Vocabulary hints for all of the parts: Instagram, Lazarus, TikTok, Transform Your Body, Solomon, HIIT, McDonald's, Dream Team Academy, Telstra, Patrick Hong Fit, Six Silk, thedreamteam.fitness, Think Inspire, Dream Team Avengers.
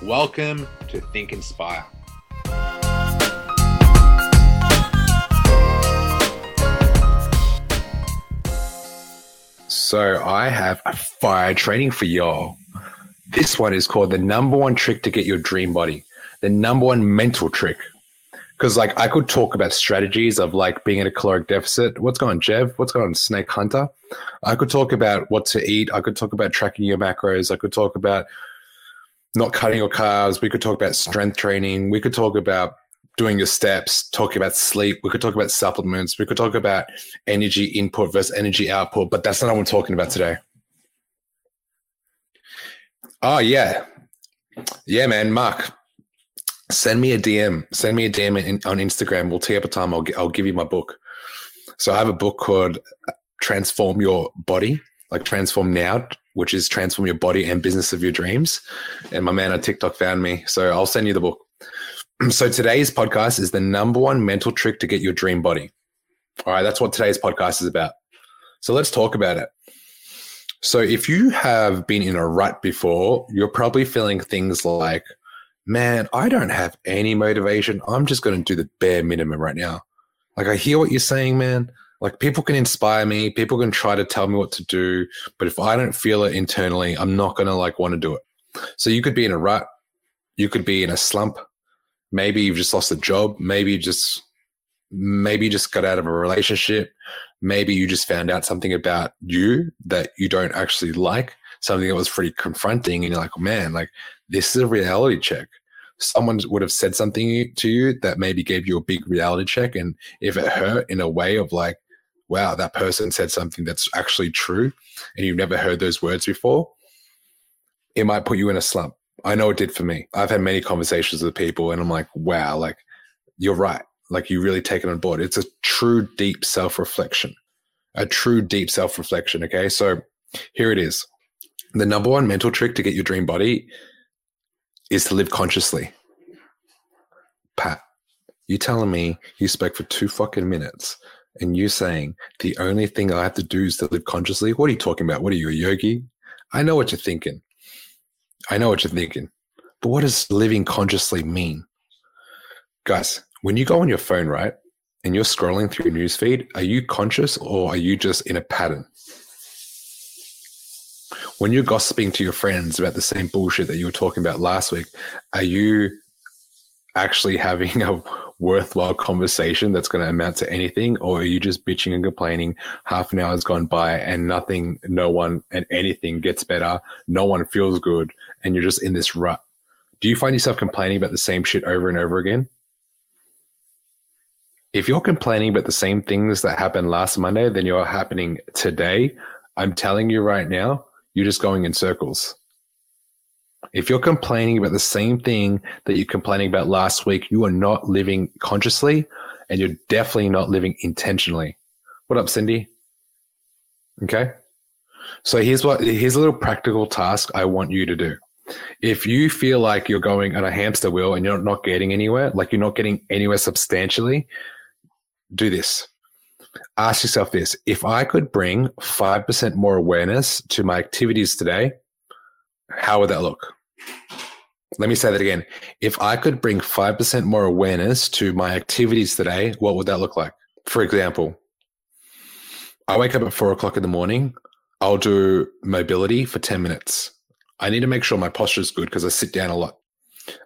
Welcome to Think Inspire. So I have a fire training for y'all. This one is called the number one trick to get your dream body, the number one mental trick. Because like I could talk about strategies of like being in a caloric deficit. What's going on, Jev? What's going on, Snake Hunter? I could talk about what to eat. I could talk about tracking your macros. I could talk about not cutting your carbs. We could talk about strength training. We could talk about doing your steps, talking about sleep. We could talk about supplements. We could talk about energy input versus energy output. But that's not what we're talking about today. Oh, yeah. Yeah, man, Mark. Send me a DM. Send me a DM on Instagram. We'll tee up a time. I'll give you my book. So I have a book called Transform Your Body, like Transform Now, which is Transform Your Body and Business of Your Dreams. And my man on TikTok found me. So I'll send you the book. So today's podcast is the number one mental trick to get your dream body. All right, that's what today's podcast is about. So let's talk about it. So if you have been in a rut before, you're probably feeling things like, man, I don't have any motivation. I'm just going to do the bare minimum right now. Like, I hear what you're saying, man. Like, people can inspire me. People can try to tell me what to do. But if I don't feel it internally, I'm not going to like want to do it. So you could be in a rut. You could be in a slump. Maybe you've just lost a job. Maybe you just got out of a relationship. Maybe you just found out something about you that you don't actually like, something that was pretty confronting. And you're like, man, like, this is a reality check. Someone would have said something to you that maybe gave you a big reality check. And if it hurt in a way of like, wow, that person said something that's actually true and you've never heard those words before, it might put you in a slump. I know it did for me. I've had many conversations with people and I'm like, wow, like, you're right. Like, you really take it on board. It's a true deep self-reflection, Okay. So here it is. The number one mental trick to get your dream body is to live consciously. Pat, you telling me you spoke for 2 fucking minutes and you saying the only thing I have to do is to live consciously? What are you talking about? What are you, a yogi? I know what you're thinking. But what does living consciously mean? Guys, when you go on your phone, right, and you're scrolling through your newsfeed, are you conscious or are you just in a pattern? When you're gossiping to your friends about the same bullshit that you were talking about last week, are you actually having a worthwhile conversation that's going to amount to anything, or are you just bitching and complaining? Half an hour has gone by and nothing, no one, and anything gets better. No one feels good, and you're just in this rut. Do you find yourself complaining about the same shit over and over again? If you're complaining about the same things that happened last Monday, then you're happening today. I'm telling you right now, you're just going in circles. If you're complaining about the same thing that you're complaining about last week, you are not living consciously and you're definitely not living intentionally. What up, Cindy? Okay. So here's a little practical task I want you to do. If you feel like you're going on a hamster wheel and you're not getting anywhere, like you're not getting anywhere substantially, do this. Ask yourself this: if I could bring 5% more awareness to my activities today, how would that look? Let me say that again. If I could bring 5% more awareness to my activities today, what would that look like? For example, I wake up at 4 o'clock in the morning. I'll do mobility for 10 minutes. I need to make sure my posture is good because I sit down a lot.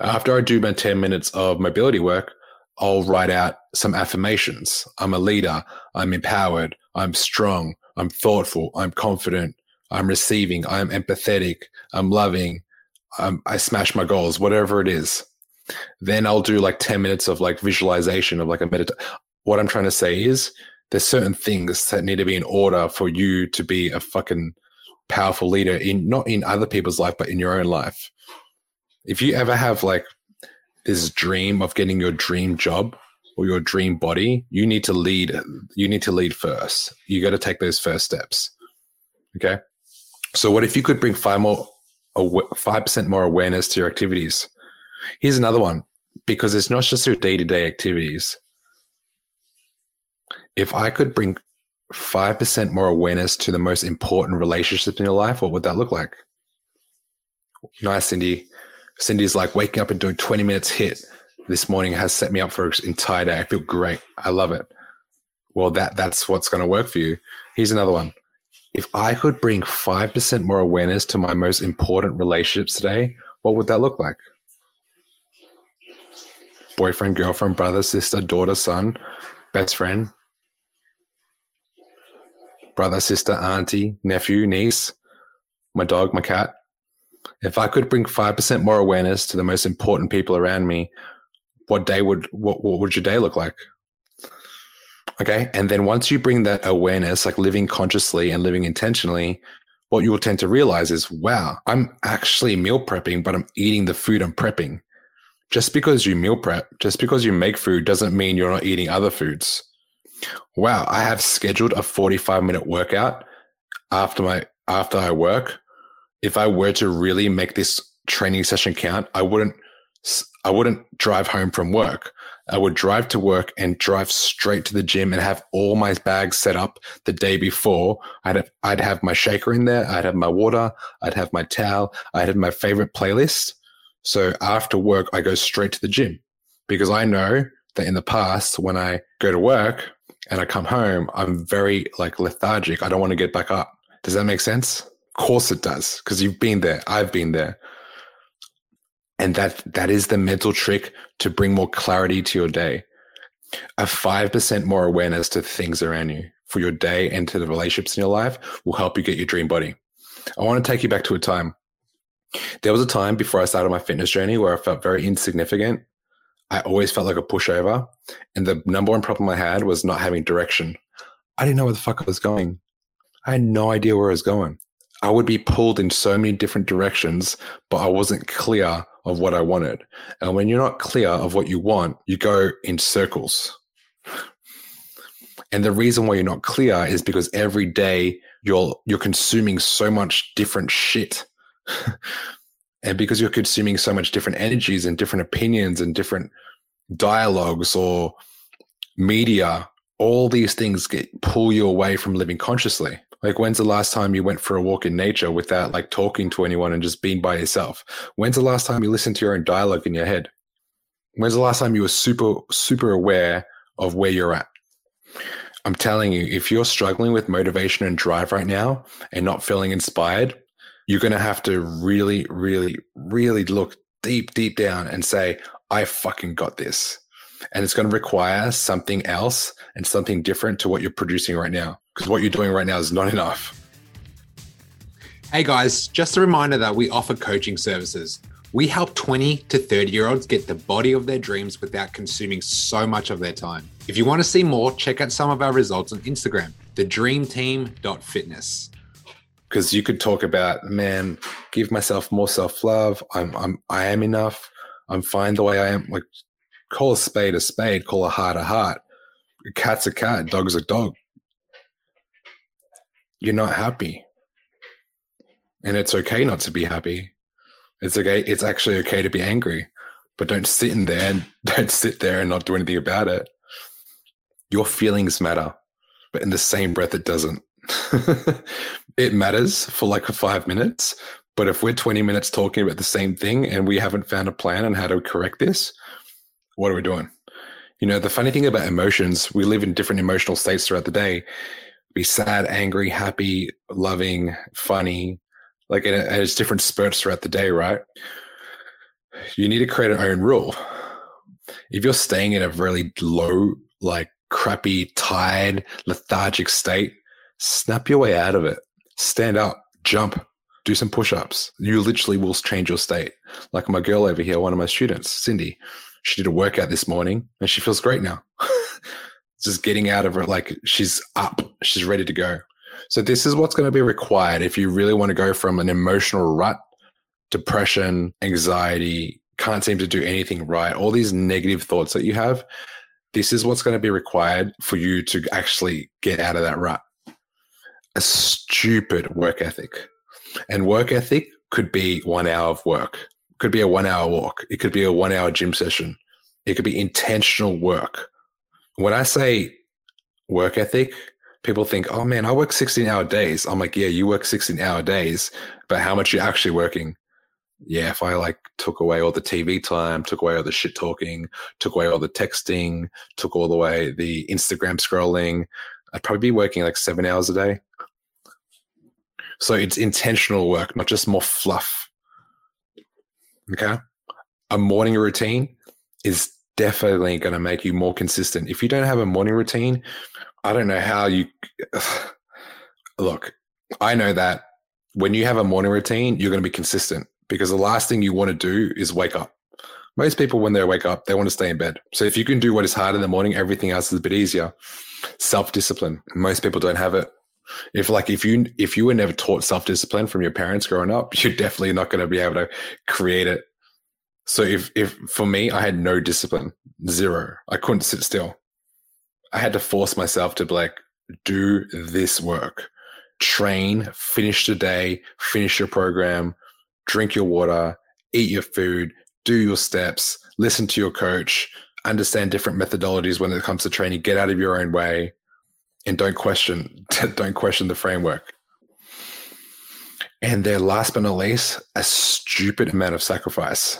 After I do my 10 minutes of mobility work, I'll write out some affirmations. I'm a leader. I'm empowered. I'm strong. I'm thoughtful. I'm confident. I'm receiving. I'm empathetic. I'm loving. I smash my goals, whatever it is. Then I'll do like 10 minutes of like visualization of like a meditation. What I'm trying to say is there's certain things that need to be in order for you to be a fucking powerful leader in, not in other people's life, but in your own life. if you ever have like this dream of getting your dream job or your dream body, you need to lead. You need to lead first. You got to take those first steps. Okay. So what if you could bring 5% more awareness to your activities? Here's another one, because it's not just your day-to-day activities. If I could bring 5% more awareness to the most important relationships in your life, what would that look like? Nice, Cindy. Cindy's like, waking up and doing 20 minutes HIIT this morning has set me up for an entire day. I feel great. I love it. Well, that's what's going to work for you. Here's another one. If I could bring 5% more awareness to my most important relationships today, what would that look like? Boyfriend, girlfriend, brother, sister, daughter, son, best friend, brother, sister, auntie, nephew, niece, my dog, my cat. If I could bring 5% more awareness to the most important people around me, what would your day look like? Okay. And then once you bring that awareness, like living consciously and living intentionally, what you will tend to realize is, wow, I'm actually meal prepping, but I'm eating the food I'm prepping. Just because you meal prep, just because you make food doesn't mean you're not eating other foods. Wow, I have scheduled a 45-minute workout after I work. If I were to really make this training session count, I wouldn't drive home from work. I would drive to work and drive straight to the gym and have all my bags set up the day before. I'd have my shaker in there. I'd have my water. I'd have my towel. I'd have my favorite playlist. So after work, I go straight to the gym, because I know that in the past, when I go to work and I come home, I'm very like lethargic. I don't want to get back up. Does that make sense? Of course it does, because you've been there. I've been there. And that is the mental trick to bring more clarity to your day. A 5% more awareness to things around you for your day and to the relationships in your life will help you get your dream body. I want to take you back to a time. There was a time before I started my fitness journey where I felt very insignificant. I always felt like a pushover. And the number one problem I had was not having direction. I didn't know where the fuck I was going. I had no idea where I was going. I would be pulled in so many different directions, but I wasn't clear of what I wanted. And when you're not clear of what you want, you go in circles. And the reason why you're not clear is because every day you're consuming so much different shit. And because you're consuming so much different energies and different opinions and different dialogues or media, all these things pull you away from living consciously. Like, when's the last time you went for a walk in nature without like talking to anyone and just being by yourself? When's the last time you listened to your own dialogue in your head? When's the last time you were super aware of where you're at? I'm telling you, if you're struggling with motivation and drive right now and not feeling inspired, you're going to have to really, really, really look deep, deep down and say, I fucking got this. And it's going to require something else and something different to what you're producing right now, because what you're doing right now is not enough. Hey guys, just a reminder that we offer coaching services. We help 20 to 30-year-olds get the body of their dreams without consuming so much of their time. If you want to see more, check out some of our results on Instagram, thedreamteam.fitness. Because you could talk about, man, give myself more self-love. I am enough. I'm fine the way I am. Like, call a spade, call a heart a heart. A cat's a cat, dog's a dog. You're not happy. And it's okay not to be happy. It's okay. It's actually okay to be angry, but don't sit there and not do anything about it. Your feelings matter, but in the same breath, it doesn't. It matters for like 5 minutes, but if we're 20 minutes talking about the same thing and we haven't found a plan on how to correct this, what are we doing? You know, the funny thing about emotions, we live in different emotional states throughout the day. Be sad, angry, happy, loving, funny, like it's different spurts throughout the day, right? You need to create an own rule. If you're staying in a really low, like crappy, tired, lethargic state, snap your way out of it. Stand up, jump, do some push-ups. You literally will change your state. Like my girl over here, one of my students, Cindy, she did a workout this morning and she feels great now. Just getting out of her, like she's up, she's ready to go. So this is what's going to be required if you really want to go from an emotional rut depression, anxiety, can't seem to do anything right, all these negative thoughts that you have, this is what's going to be required for you to actually get out of that rut. A stupid work ethic. And work ethic could be 1 hour of work, could be a 1 hour walk, it could be a 1 hour gym session, it could be intentional work. When I say work ethic, people think, oh man, I work 16-hour days. I'm like, yeah, you work 16-hour days, but how much are you actually working? Yeah, if I like took away all the TV time, took away all the shit talking, took away all the texting, took all the way the Instagram scrolling, I'd probably be working like 7 hours a day. So it's intentional work, not just more fluff. Okay? A morning routine is definitely going to make you more consistent. If you don't have a morning routine, I don't know how you... Look, I know that when you have a morning routine, you're going to be consistent. Because the last thing you want to do is wake up. Most people, when they wake up, they want to stay in bed. So if you can do what is hard in the morning, everything else is a bit easier. Self-discipline. Most people don't have it. If you were never taught self-discipline from your parents growing up, you're definitely not going to be able to create it. So if for me, I had no discipline, zero. I couldn't sit still. I had to force myself to do this work, train, finish the day, finish your program, drink your water, eat your food, do your steps, listen to your coach, understand different methodologies when it comes to training, get out of your own way, and don't question the framework. And then last but not least, a stupid amount of sacrifice.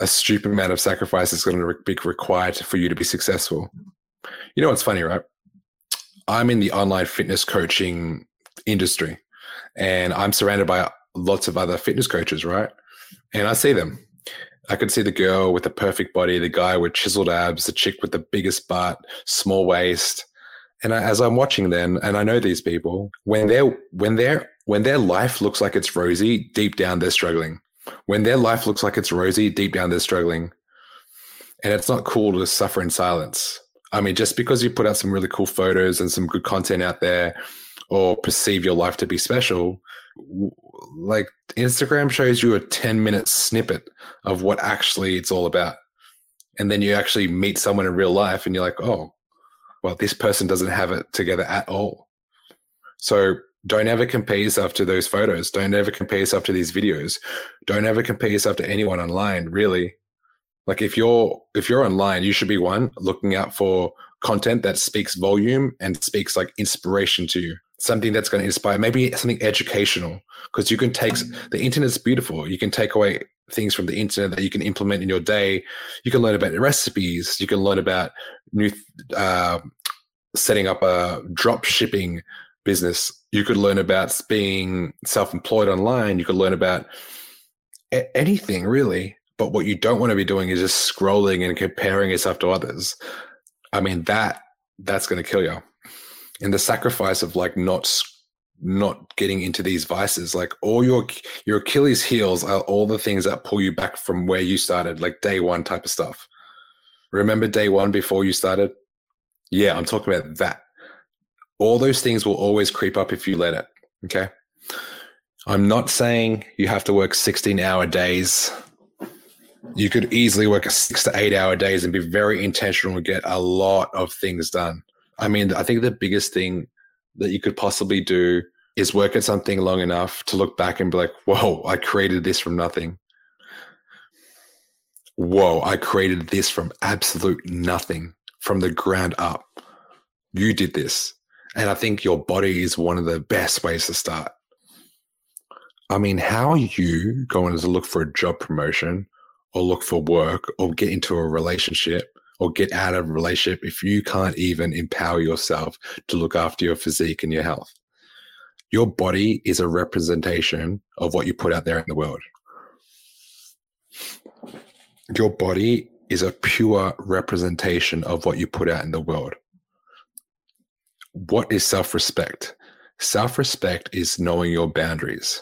A stupid amount of sacrifice is going to be required for you to be successful. You know what's funny, right? I'm in the online fitness coaching industry, and I'm surrounded by lots of other fitness coaches, right? And I see them. I could see the girl with the perfect body, the guy with chiseled abs, the chick with the biggest butt, small waist. And as I'm watching them, and I know these people, when their life looks like it's rosy, deep down they're struggling. And it's not cool to suffer in silence. I mean, just because you put out some really cool photos and some good content out there, or perceive your life to be special, like Instagram shows you a 10-minute snippet of what actually it's all about. And then you actually meet someone in real life and you're like, oh, well, this person doesn't have it together at all. So don't ever compare yourself to those photos. Don't ever compare yourself to these videos. Don't ever compare yourself to anyone online, really. Like if you're online, you should be one looking out for content that speaks volume and speaks like inspiration to you. Something that's going to inspire, maybe something educational, because you can take, the internet's beautiful. You can take away things from the internet that you can implement in your day. You can learn about recipes. You can learn about new, setting up a drop shipping business. You could learn about being self-employed online. You could learn about anything really, but what you don't want to be doing is just scrolling and comparing yourself to others. I mean, that's going to kill you. And the sacrifice of not getting into these vices, like all your Achilles heels are all the things that pull you back from where you started, like day one type of stuff. Remember day one before you started? Yeah, I'm talking about that. All those things will always creep up if you let it, okay? I'm not saying you have to work 16-hour days. You could easily work a 6 to 8 hour days and be very intentional and get a lot of things done. I mean, I think the biggest thing that you could possibly do is work at something long enough to look back and be like, whoa, I created this from nothing. Whoa, I created this from absolute nothing, from the ground up. You did this. And I think your body is one of the best ways to start. I mean, how are you going to look for a job promotion or look for work or get into a relationship or get out of a relationship if you can't even empower yourself to look after your physique and your health? Your body is a representation of what you put out there in the world. Your body is a pure representation of what you put out in the world. What is self-respect? Self-respect is knowing your boundaries.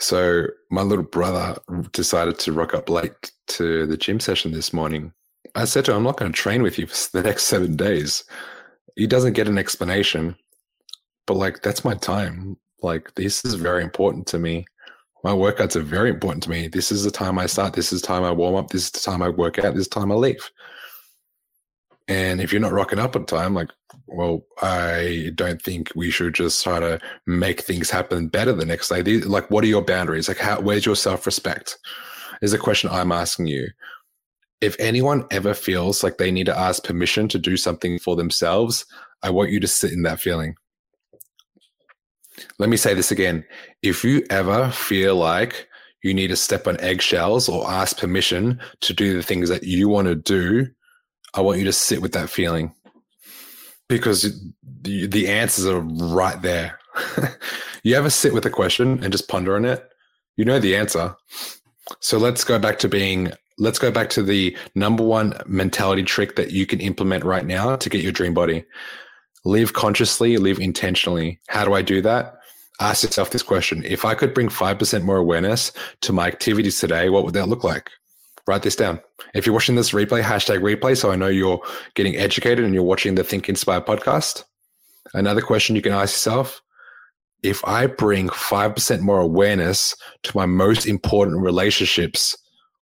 So my little brother decided to rock up late to the gym session this morning. I said to him, I'm not going to train with you for the next 7 days. He doesn't get an explanation, but that's my time. Like, this is very important to me. My workouts are very important to me. This is the time I start. This is the time I warm up. This is the time I work out. This is the time I leave. And if you're not rocking up on time, like, well, I don't think we should just try to make things happen better the next day. Like, what are your boundaries? Like, where's your self-respect? Is a question I'm asking you. If anyone ever feels like they need to ask permission to do something for themselves, I want you to sit in that feeling. Let me say this again. If you ever feel like you need to step on eggshells or ask permission to do the things that you want to do, I want you to sit with that feeling, because the answers are right there. You ever sit with a question and just ponder on it? You know the answer. So let's go back to the number one mentality trick that you can implement right now to get your dream body. Live consciously, live intentionally. How do I do that? Ask yourself this question. If I could bring 5% more awareness to my activities today, what would that look like? Write this down. If you're watching this replay, #replay, so I know you're getting educated and you're watching the Think Inspire podcast. Another question you can ask yourself, if I bring 5% more awareness to my most important relationships,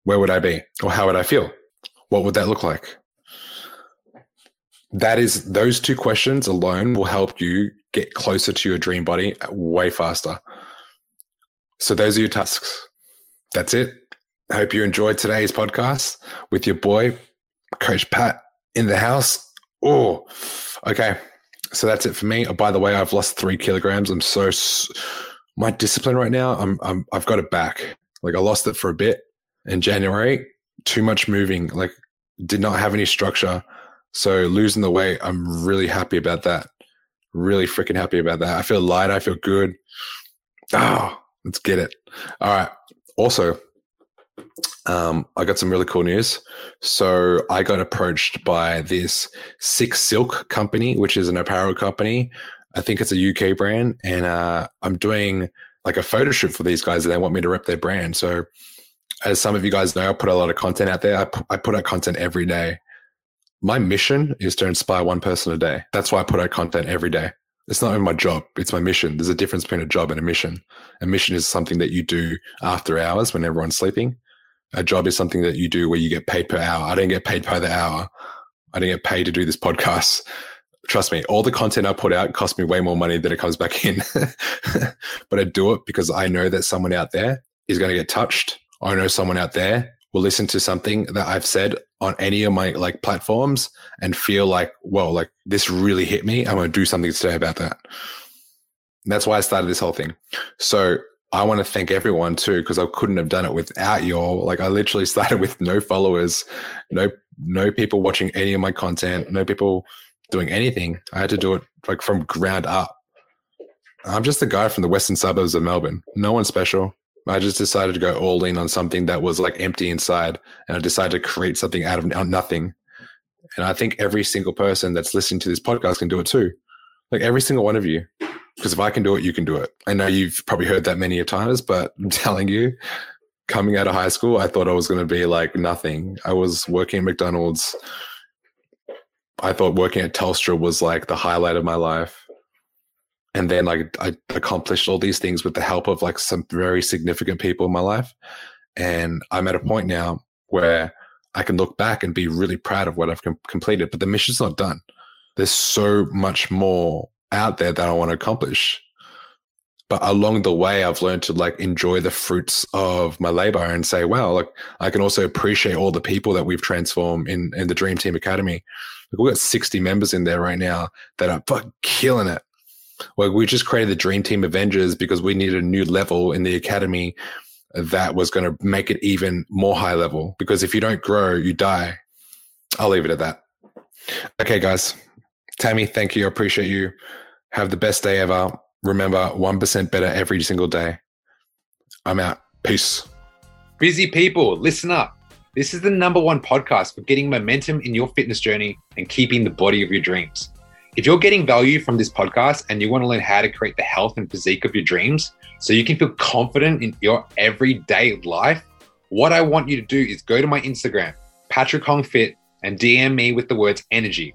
where would I be? Or how would I feel? What would that look like? Those two questions alone will help you get closer to your dream body way faster. So those are your tasks. That's it. I hope you enjoyed today's podcast with your boy, Coach Pat, in the house. Oh, okay. So that's it for me. Oh, by the way, I've lost 3 kilograms. I'm my discipline right now, I've got it back. Like, I lost it for a bit in January. Too much moving, like, did not have any structure. So losing the weight, I'm really happy about that. Really freaking happy about that. I feel light. I feel good. Oh, let's get it. All right. Also, I got some really cool news. So I got approached by this Six Silk company, which is an apparel company. I think it's a UK brand. And I'm doing like a photo shoot for these guys and they want me to rep their brand. So as some of you guys know, I put a lot of content out there. I put out content every day. My mission is to inspire one person a day. That's why I put out content every day. It's not even my job. It's my mission. There's a difference between a job and a mission. A mission is something that you do after hours when everyone's sleeping. A job is something that you do where you get paid per hour. I don't get paid per the hour. I don't get paid to do this podcast. Trust me, all the content I put out costs me way more money than it comes back in. But I do it because I know that someone out there is going to get touched. I know someone out there will listen to something that I've said on any of my like platforms and feel like, well, like this really hit me. I'm going to do something today about that. And that's why I started this whole thing. So I want to thank everyone too, because I couldn't have done it without you all. Like, I literally started with no followers, no people watching any of my content, no people doing anything. I had to do it like from ground up. I'm just a guy from the western suburbs of Melbourne. No one special. I just decided to go all in on something that was like empty inside, and I decided to create something out of nothing. And I think every single person that's listening to this podcast can do it too. Like, every single one of you. Because if I can do it, you can do it. I know you've probably heard that many times, but I'm telling you, coming out of high school, I thought I was going to be like nothing. I was working at McDonald's. I thought working at Telstra was like the highlight of my life. And then like I accomplished all these things with the help of like some very significant people in my life. And I'm at a point now where I can look back and be really proud of what I've completed, but the mission's not done. There's so much more out there that I want to accomplish. But along the way, I've learned to like enjoy the fruits of my labor and say, wow, like I can also appreciate all the people that we've transformed in the Dream Team Academy. Like, we've got 60 members in there right now that are fucking killing it. Like, we just created the Dream Team Avengers because we needed a new level in the academy that was going to make it even more high level, because if you don't grow, you die. I'll leave it at that. Okay, guys. Tammy, thank you. I appreciate you. Have the best day ever. Remember, 1% better every single day. I'm out. Peace. Busy people, listen up. This is the #1 podcast for getting momentum in your fitness journey and keeping the body of your dreams. If you're getting value from this podcast and you want to learn how to create the health and physique of your dreams so you can feel confident in your everyday life, what I want you to do is go to my Instagram, Patrick Hong Fit, and DM me with the words energy.